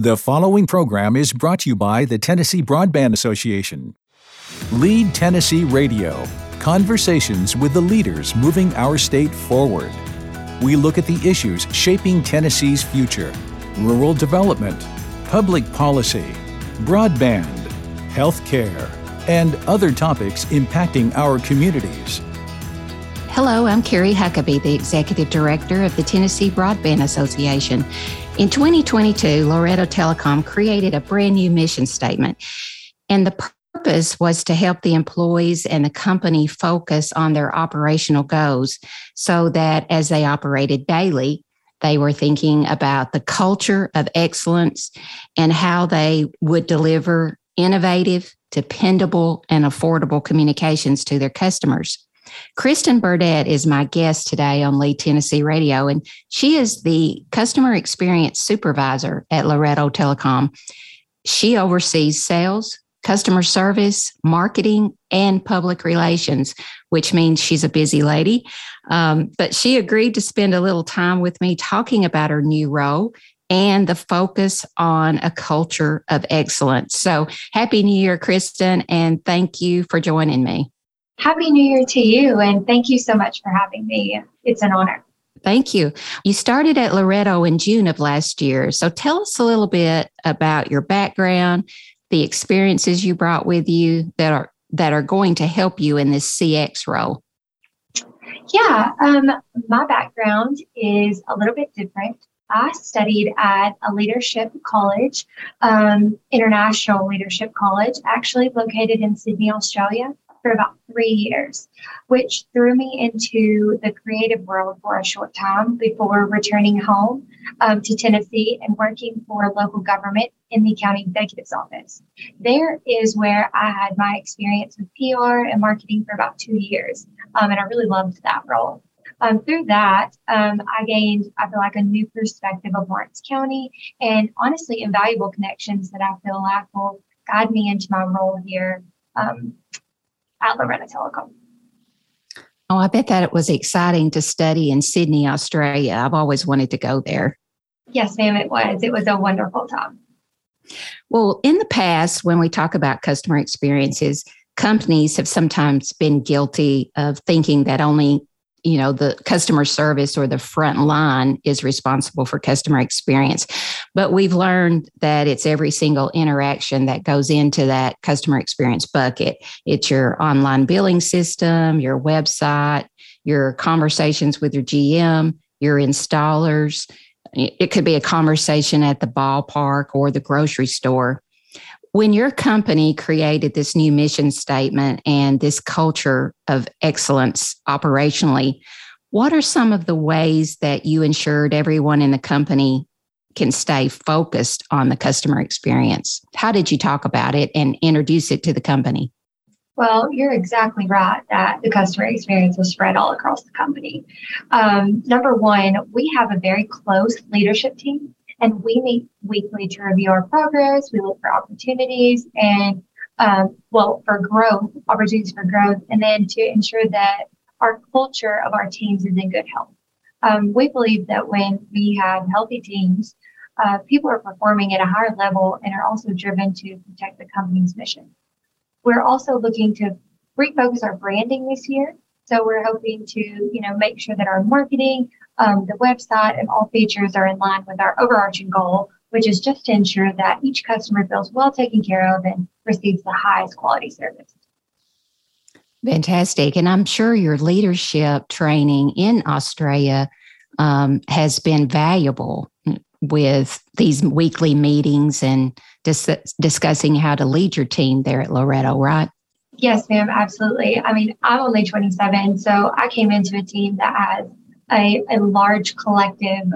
The following program is brought to you by the Tennessee Broadband Association. Lead Tennessee Radio, conversations with the leaders moving our state forward. We look at the issues shaping Tennessee's future: rural development, public policy, broadband, health care, and other topics impacting our communities. Hello, I'm Carrie Huckabee, the Executive Director of the Tennessee Broadband Association. In 2022, Loretto Telecom created a brand new mission statement, and the purpose was to help the employees and the company focus on their operational goals so that as they operated daily, they were thinking about the culture of excellence and how they would deliver innovative, dependable, and affordable communications to their customers. Kristen Burdett is my guest today on Lee Tennessee Radio, and she is the Customer Experience Supervisor at Loretto Telecom. She oversees sales, customer service, marketing, and public relations, which means she's a busy lady. But she agreed to spend a little time with me talking about her new role and the focus on a culture of excellence. So happy New Year, Kristen, and thank you for joining me. Happy New Year to you, and thank you so much for having me. It's an honor. Thank you. You started at Loretto in June of last year, so tell us a little bit about your background, the experiences you brought with you that are going to help you in this CX role. Yeah, my background is a little bit different. I studied at a leadership college, International Leadership College, actually located in Sydney, Australia, for about 3 years, which threw me into the creative world for a short time before returning home to Tennessee and working for local government in the county executive's office. There is where I had my experience with PR and marketing for about 2 years, and I really loved that role. Through that, I gained, I feel like, a new perspective of Lawrence County and honestly invaluable connections that I feel like will guide me into my role here at Loretto Telecom. Oh, I bet that it was exciting to study in Sydney, Australia. I've always wanted to go there. Yes, ma'am, it was. It was a wonderful time. Well, in the past, when we talk about customer experiences, companies have sometimes been guilty of thinking that only, the customer service or the front line is responsible for customer experience. But we've learned that it's every single interaction that goes into that customer experience bucket. It's your online billing system, your website, your conversations with your GM, your installers. It could be a conversation at the ballpark or the grocery store. When your company created this new mission statement and this culture of excellence operationally, what are some of the ways that you ensured everyone in the company can stay focused on the customer experience? How did you talk about it and introduce it to the company? Well, you're exactly right that the customer experience was spread all across the company. Number one, we have a very close leadership team, and we meet weekly to review our progress. We look for opportunities and, opportunities for growth, and then to ensure that our culture of our teams is in good health. We believe that when we have healthy teams, people are performing at a higher level and are also driven to protect the company's mission. We're also looking to refocus our branding this year. So we're hoping to, make sure that our marketing, the website, and all features are in line with our overarching goal, which is just to ensure that each customer feels well taken care of and receives the highest quality service. Fantastic. And I'm sure your leadership training in Australia has been valuable with these weekly meetings and discussing how to lead your team there at Loretto, right? Yes, ma'am, absolutely. I mean, I'm only 27, so I came into a team that has a large collective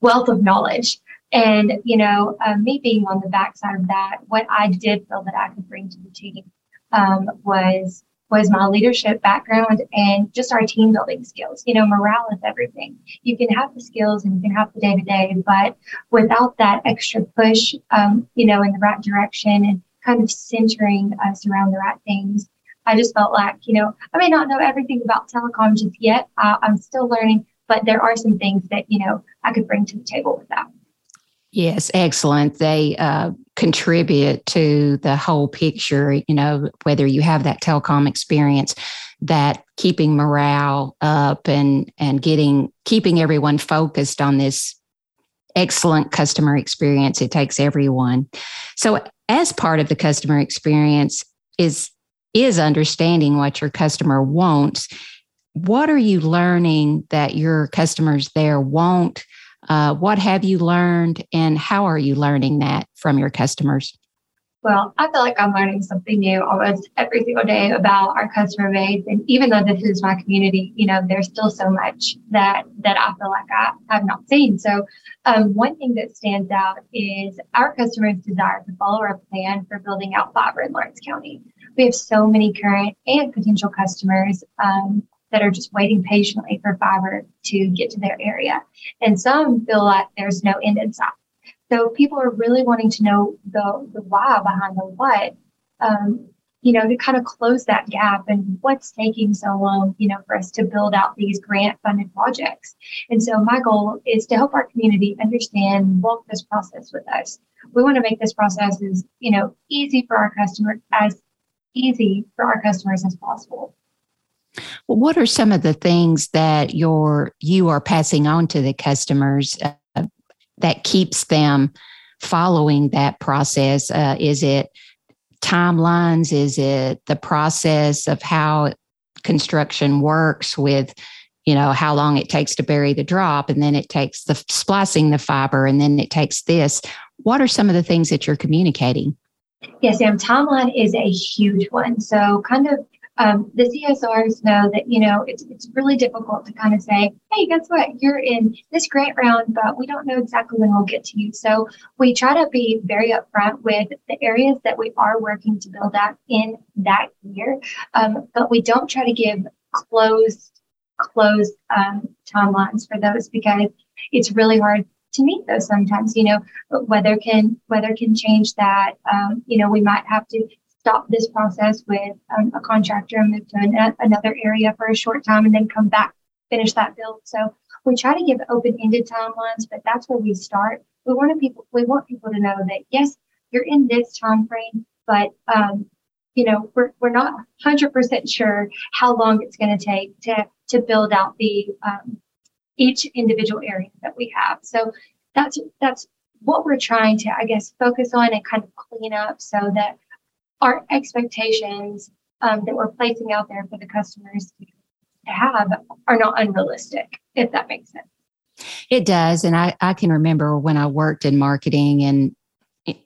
wealth of knowledge. And, me being on the backside of that, what I did feel that I could bring to the team was my leadership background and just our team building skills. Morale is everything. You can have the skills and you can have the day-to-day, but without that extra push, in the right direction and kind of centering us around the right things, I just felt like, I may not know everything about telecom just yet. I'm still learning, but there are some things that, I could bring to the table with that. Yes, excellent. They contribute to the whole picture, you know, whether you have that telecom experience, that keeping morale up and keeping everyone focused on this excellent customer experience. It takes everyone. So as part of the customer experience is understanding what your customer wants. What are you learning that your customers there won't? What have you learned, and how are you learning that from your customers? Well, I feel like I'm learning something new almost every single day about our customer base. And even though this is my community, you know, there's still so much that I feel like I have not seen. So one thing that stands out is our customers' desire to follow our plan for building out fiber in Lawrence County. We have so many current and potential customers that are just waiting patiently for fiber to get to their area. And some feel like there's no end in sight. So people are really wanting to know the why behind the what, to kind of close that gap and what's taking so long, for us to build out these grant-funded projects. And so my goal is to help our community understand and walk this process with us. We want to make this process as, easy for our customers as possible. Well, what are some of the things that you are passing on to the customers that keeps them following that process? Is it timelines? Is it the process of how construction works with, how long it takes to bury the drop, and then it takes the splicing the fiber, and then it takes this? What are some of the things that you're communicating? Yes, Sam, timeline is a huge one. So kind of the CSRs know that, it's really difficult to kind of say, hey, guess what? You're in this grant round, but we don't know exactly when we'll get to you. So we try to be very upfront with the areas that we are working to build out in that year. But we don't try to give closed timelines for those, because it's really hard to meet those sometimes. Weather can change that. We might have to stop this process with a contractor and move to another area for a short time and then come back, finish that build. So we try to give open-ended timelines, but that's where we start. We want people to know that, yes, you're in this time frame, but we're not 100% sure how long it's going to take to build out the each individual area that we have. So that's what we're trying to, focus on and kind of clean up so that our expectations that we're placing out there for the customers to have are not unrealistic, if that makes sense. It does. And I can remember when I worked in marketing and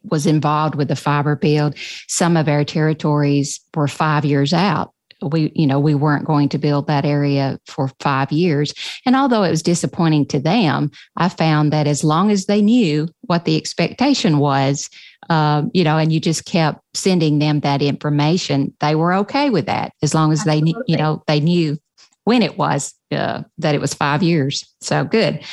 was involved with the fiber build, some of our territories were 5 years out. We weren't going to build that area for 5 years. And although it was disappointing to them, I found that as long as they knew what the expectation was, and you just kept sending them that information, they were okay with that, as long as Absolutely. They knew, they knew when it was, that it was 5 years. So good.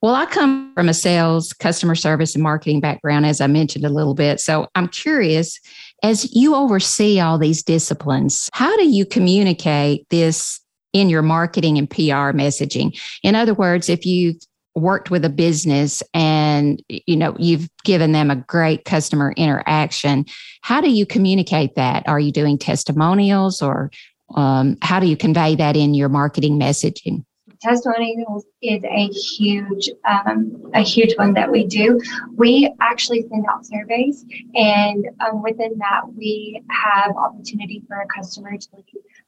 Well, I come from a sales, customer service, and marketing background, as I mentioned a little bit. So I'm curious, as you oversee all these disciplines, how do you communicate this in your marketing and PR messaging? In other words, if you've worked with a business and, you've given them a great customer interaction, how do you communicate that? Are you doing testimonials, or how do you convey that in your marketing messaging? Testimonials is a huge one that we do. We actually send out surveys, and within that, we have opportunity for a customer to leave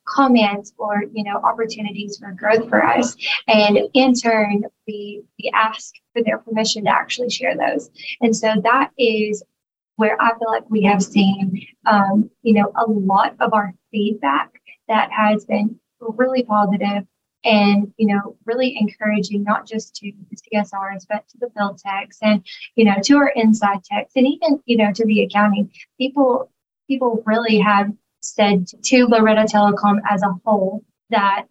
comments or, opportunities for growth for us. And in turn, we ask for their permission to actually share those. And so that is where I feel like we have seen, a lot of our feedback that has been really positive. And, really encouraging, not just to the CSRs, but to the build techs and, to our inside techs, and even, to the accounting. People really have said to Loretto Telecom as a whole that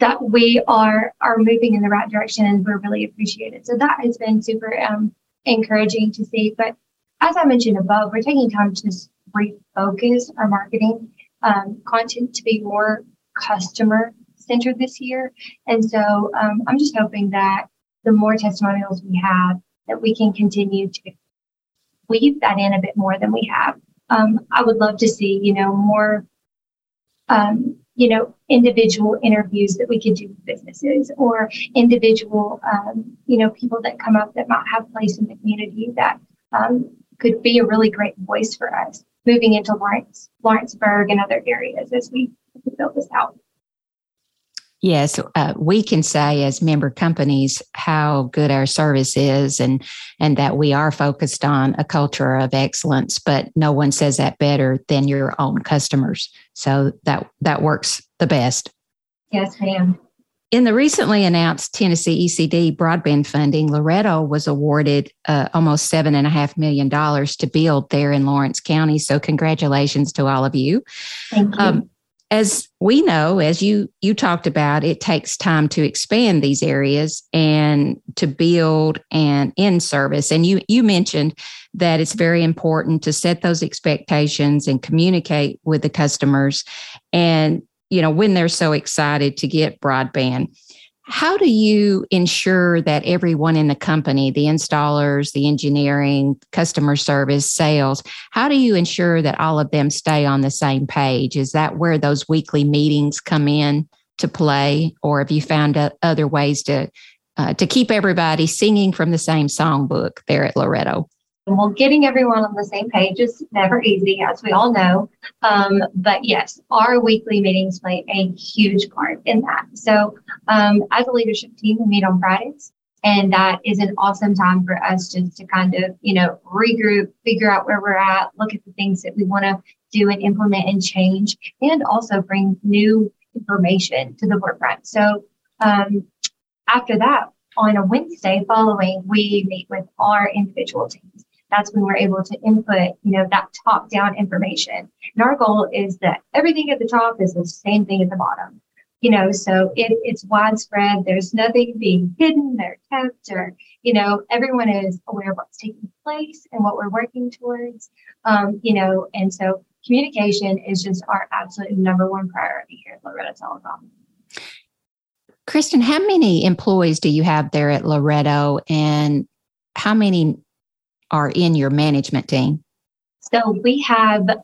that we are moving in the right direction, and we're really appreciated. So that has been super encouraging to see. But as I mentioned above, we're taking time to refocus our marketing content to be more customer centered this year. And so I'm just hoping that the more testimonials we have, that we can continue to weave that in a bit more than we have. I would love to see, more, individual interviews that we could do with businesses, or individual, people that come up that might have a place in the community that could be a really great voice for us moving into Lawrenceburg and other areas as we build this out. Yes, we can say as member companies how good our service is, and that we are focused on a culture of excellence, but no one says that better than your own customers. So that works the best. Yes, ma'am. In the recently announced Tennessee ECD broadband funding, Loretto was awarded almost $7.5 million to build there in Lawrence County. So congratulations to all of you. Thank you. As we know, as you talked about, it takes time to expand these areas and to build and in service. And you mentioned that it's very important to set those expectations and communicate with the customers and, when they're so excited to get broadband. How do you ensure that everyone in the company, the installers, the engineering, customer service, sales, how do you ensure that all of them stay on the same page? Is that where those weekly meetings come in to play? Or have you found other ways to keep everybody singing from the same songbook there at Loretto? Well, getting everyone on the same page is never easy, as we all know. But yes, our weekly meetings play a huge part in that. So as a leadership team, we meet on Fridays, and that is an awesome time for us just to kind of, regroup, figure out where we're at, look at the things that we want to do and implement and change, and also bring new information to the forefront. So after that, on a Wednesday following, we meet with our individual teams. That's when we're able to input, that top-down information. And our goal is that everything at the top is the same thing at the bottom. So it's widespread. There's nothing being hidden or kept, or, everyone is aware of what's taking place and what we're working towards. And so communication is just our absolute number one priority here at Loretto Telecom. Kristen, how many employees do you have there at Loretto, and how many are in your management team? So we have a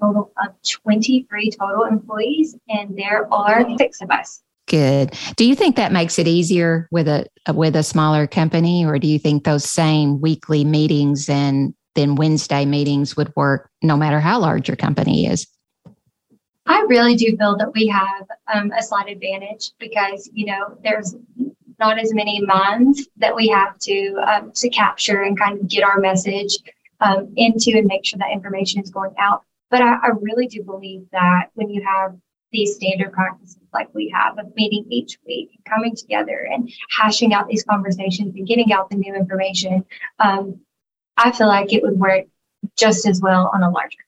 total of 23 total employees, and there are 6 of us. Good. Do you think that makes it easier with a smaller company, or do you think those same weekly meetings and then Wednesday meetings would work no matter how large your company is? I really do feel that we have a slight advantage because, there's not as many minds that we have to capture and kind of get our message into and make sure that information is going out. But I really do believe that when you have these standard practices like we have of meeting each week, coming together and hashing out these conversations and getting out the new information, I feel like it would work just as well on a larger.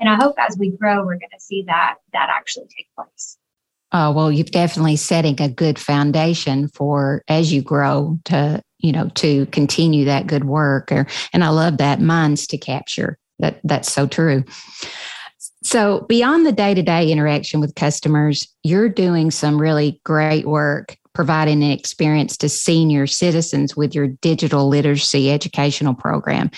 And I hope as we grow, we're going to see that actually take place. Oh, well, you're definitely setting a good foundation for as you grow to continue that good work. And I love that, minds to capture. That's so true. So beyond the day-to-day interaction with customers, you're doing some really great work providing an experience to senior citizens with your digital literacy educational program.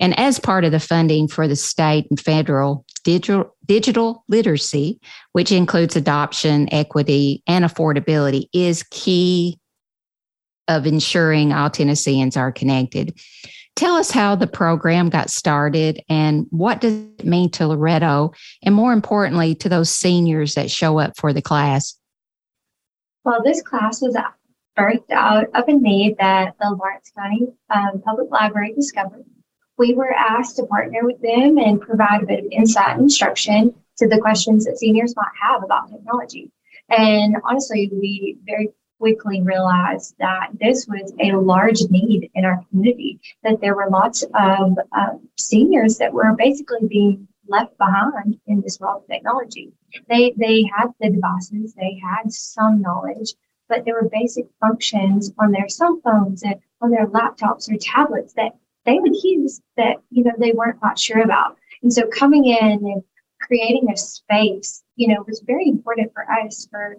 And as part of the funding for the state and federal digital literacy, which includes adoption, equity, and affordability, is key of ensuring all Tennesseans are connected. Tell us how the program got started and what does it mean to Loretto, and more importantly, to those seniors that show up for the class? Well, this class was birthed out of a need that the Lawrence County Public Library discovered. We were asked to partner with them and provide a bit of insight and instruction to the questions that seniors might have about technology. And honestly, we very quickly realized that this was a large need in our community, that there were lots of seniors that were basically being left behind in this world of technology. They had the devices, they had some knowledge, but there were basic functions on their cell phones and on their laptops or tablets that they would use that, they weren't quite sure about. And so coming in and creating a space, was very important for us, for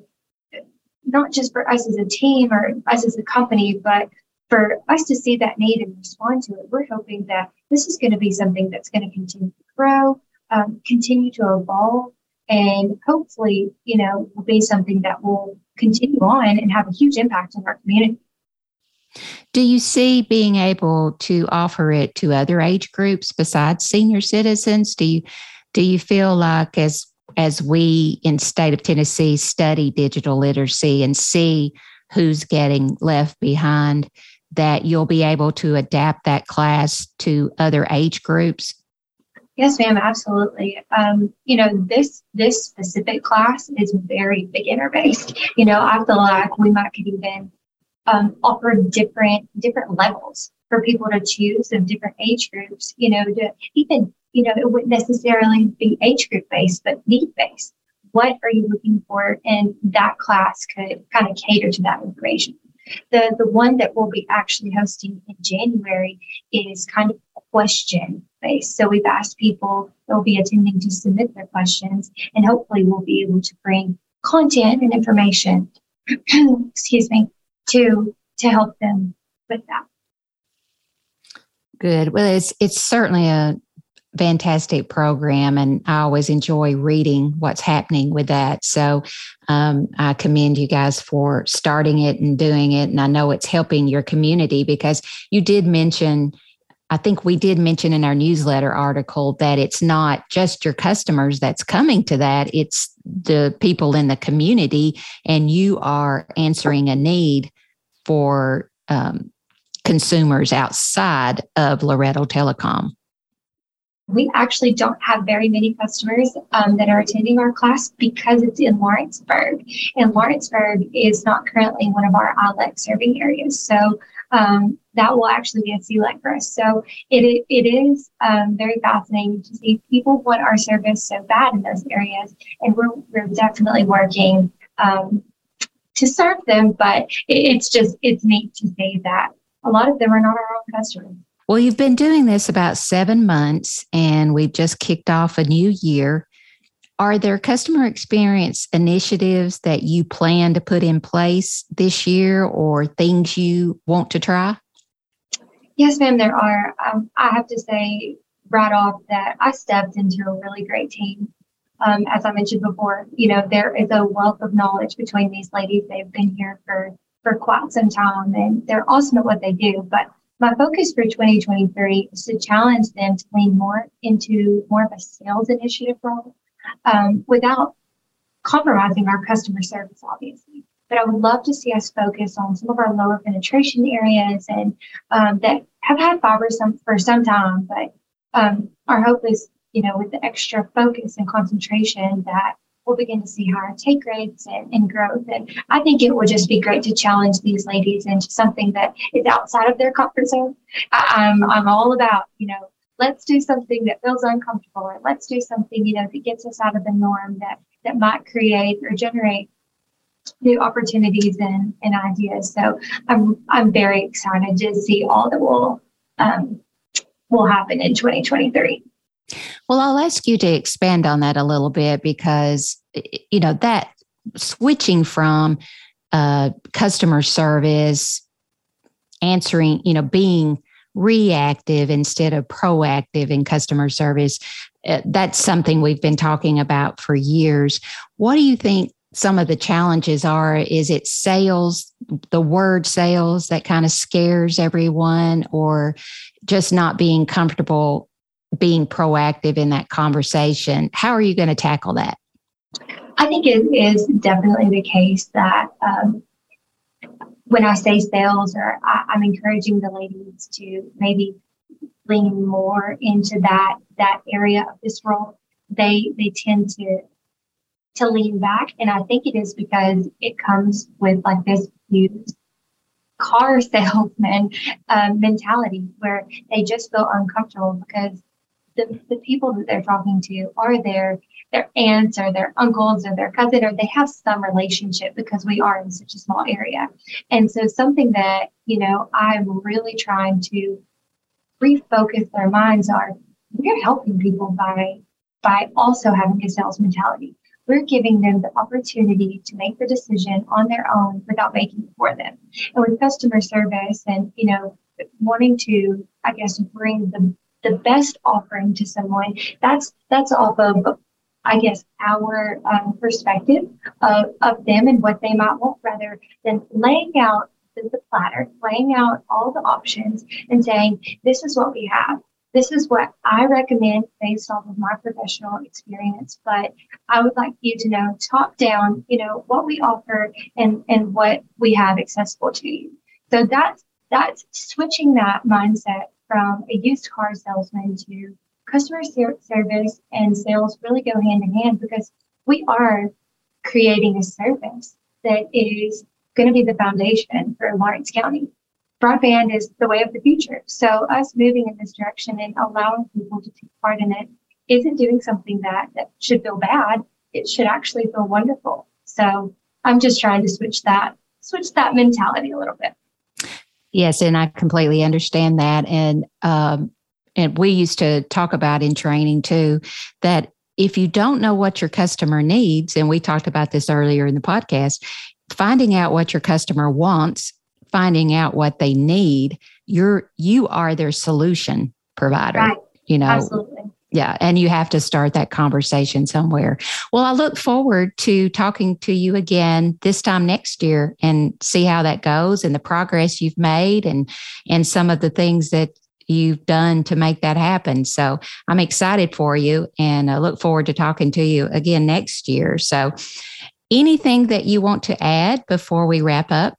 not just for us as a team or us as a company, but for us to see that need and respond to it, we're hoping that this is going to be something that's going to continue to grow, continue to evolve, and hopefully, you know, will be something that will continue on and have a huge impact on our community. Do you see being able to offer it to other age groups besides senior citizens? Do you feel like as we in the state of Tennessee study digital literacy and see who's getting left behind, that you'll be able to adapt that class to other age groups? Yes, ma'am, absolutely. This specific class is very beginner based. You know, I feel like we might could even offer different levels for people to choose of different age groups, you know, to even, you know, it wouldn't necessarily be age group based, but need based. What are you looking for? And that class could kind of cater to that information. The one that we'll be actually hosting in January is kind of question based. So we've asked people that will be attending to submit their questions, and hopefully we'll be able to bring content and information, excuse me, to help them with that. Good. Well, it's certainly a fantastic program, and I always enjoy reading what's happening with that. So I commend you guys for starting it and doing it. And I know it's helping your community, because you did mention, I think we did mention in our newsletter article, that it's not just your customers that's coming to that, it's the people in the community, and you are answering a need for consumers outside of Loretto Telecom. We actually don't have very many customers that are attending our class, because it's in Lawrenceburg. And Lawrenceburg is not currently one of our ILEC serving areas. So that will actually be a CLEC for us. So it is very fascinating to see people want our service so bad in those areas. And we're definitely working to serve them. But it's neat to see that a lot of them are not our own customers. Well, you've been doing this about 7 months, and we've just kicked off a new year. Are there customer experience initiatives that you plan to put in place this year, or things you want to try? Yes, ma'am, there are. I have to say right off that I stepped into a really great team. As I mentioned before, you know, there is a wealth of knowledge between these ladies. They've been here for quite some time, and they're awesome at what they do. But my focus for 2023 is to challenge them to lean more into more of a sales initiative role, without compromising our customer service, obviously. But I would love to see us focus on some of our lower penetration areas and that have had fiber for some time. But our hope is, you know, with the extra focus and concentration, that we'll begin to see higher take rates and growth. And I think it would just be great to challenge these ladies into something that is outside of their comfort zone. I'm all about, you know, let's do something that feels uncomfortable, or let's do something, you know, that gets us out of the norm, that might create or generate new opportunities and ideas. So I'm very excited to see all that will happen in 2023. Well, I'll ask you to expand on that a little bit, because, you know, that switching from customer service, answering, you know, being reactive instead of proactive in customer service, that's something we've been talking about for years. What do you think some of the challenges are? Is it sales, the word sales, that kind of scares everyone, or just not being comfortable being proactive in that conversation? How are you going to tackle that? I think it is definitely the case that when I say sales, or I'm encouraging the ladies to maybe lean more into that area of this role, they tend to lean back. And I think it is because it comes with like this huge car salesman mentality, where they just feel uncomfortable because the people that they're talking to are their aunts or their uncles or their cousin, or they have some relationship, because we are in such a small area. And so something that, you know, I'm really trying to refocus their minds are, we're helping people by also having a sales mentality. we're giving them the opportunity to make the decision on their own without making it for them. And with customer service and, you know, wanting to, I guess, bring the best offering to someone, that's off of, I guess, our perspective of them and what they might want, rather than laying out the platter, laying out all the options and saying, this is what we have. This is what I recommend based off of my professional experience, but I would like you to know top down, you know, what we offer and what we have accessible to you. So that's switching that mindset from a used car salesman to customer service and sales really go hand in hand, because we are creating a service that is going to be the foundation for Lawrence County. Broadband is the way of the future. So us moving in this direction and allowing people to take part in it isn't doing something that should feel bad. It should actually feel wonderful. So I'm just trying to switch that mentality a little bit. Yes, and I completely understand that. And we used to talk about in training too, that if you don't know what your customer needs, and we talked about this earlier in the podcast, finding out what your customer wants, finding out what they need, you are their solution provider. Right. You know, absolutely. Yeah. And you have to start that conversation somewhere. Well, I look forward to talking to you again this time next year and see how that goes and the progress you've made and some of the things that you've done to make that happen. So I'm excited for you, and I look forward to talking to you again next year. So anything that you want to add before we wrap up?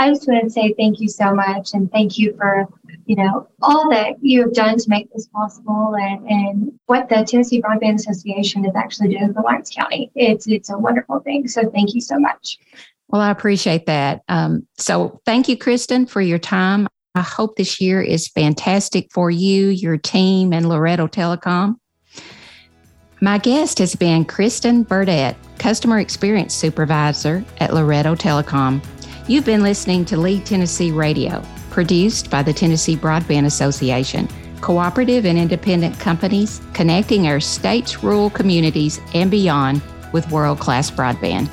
I just want to say thank you so much, and thank you for, you know, all that you have done to make this possible, and what the Tennessee Broadband Association is actually doing for Lawrence County. It's a wonderful thing. So thank you so much. Well, I appreciate that. So thank you, Kristen, for your time. I hope this year is fantastic for you, your team, and Loretto Telecom. My guest has been Kristen Burdett, Customer Experience Supervisor at Loretto Telecom. You've been listening to Lee Tennessee Radio, produced by the Tennessee Broadband Association, cooperative and independent companies connecting our state's rural communities and beyond with world-class broadband.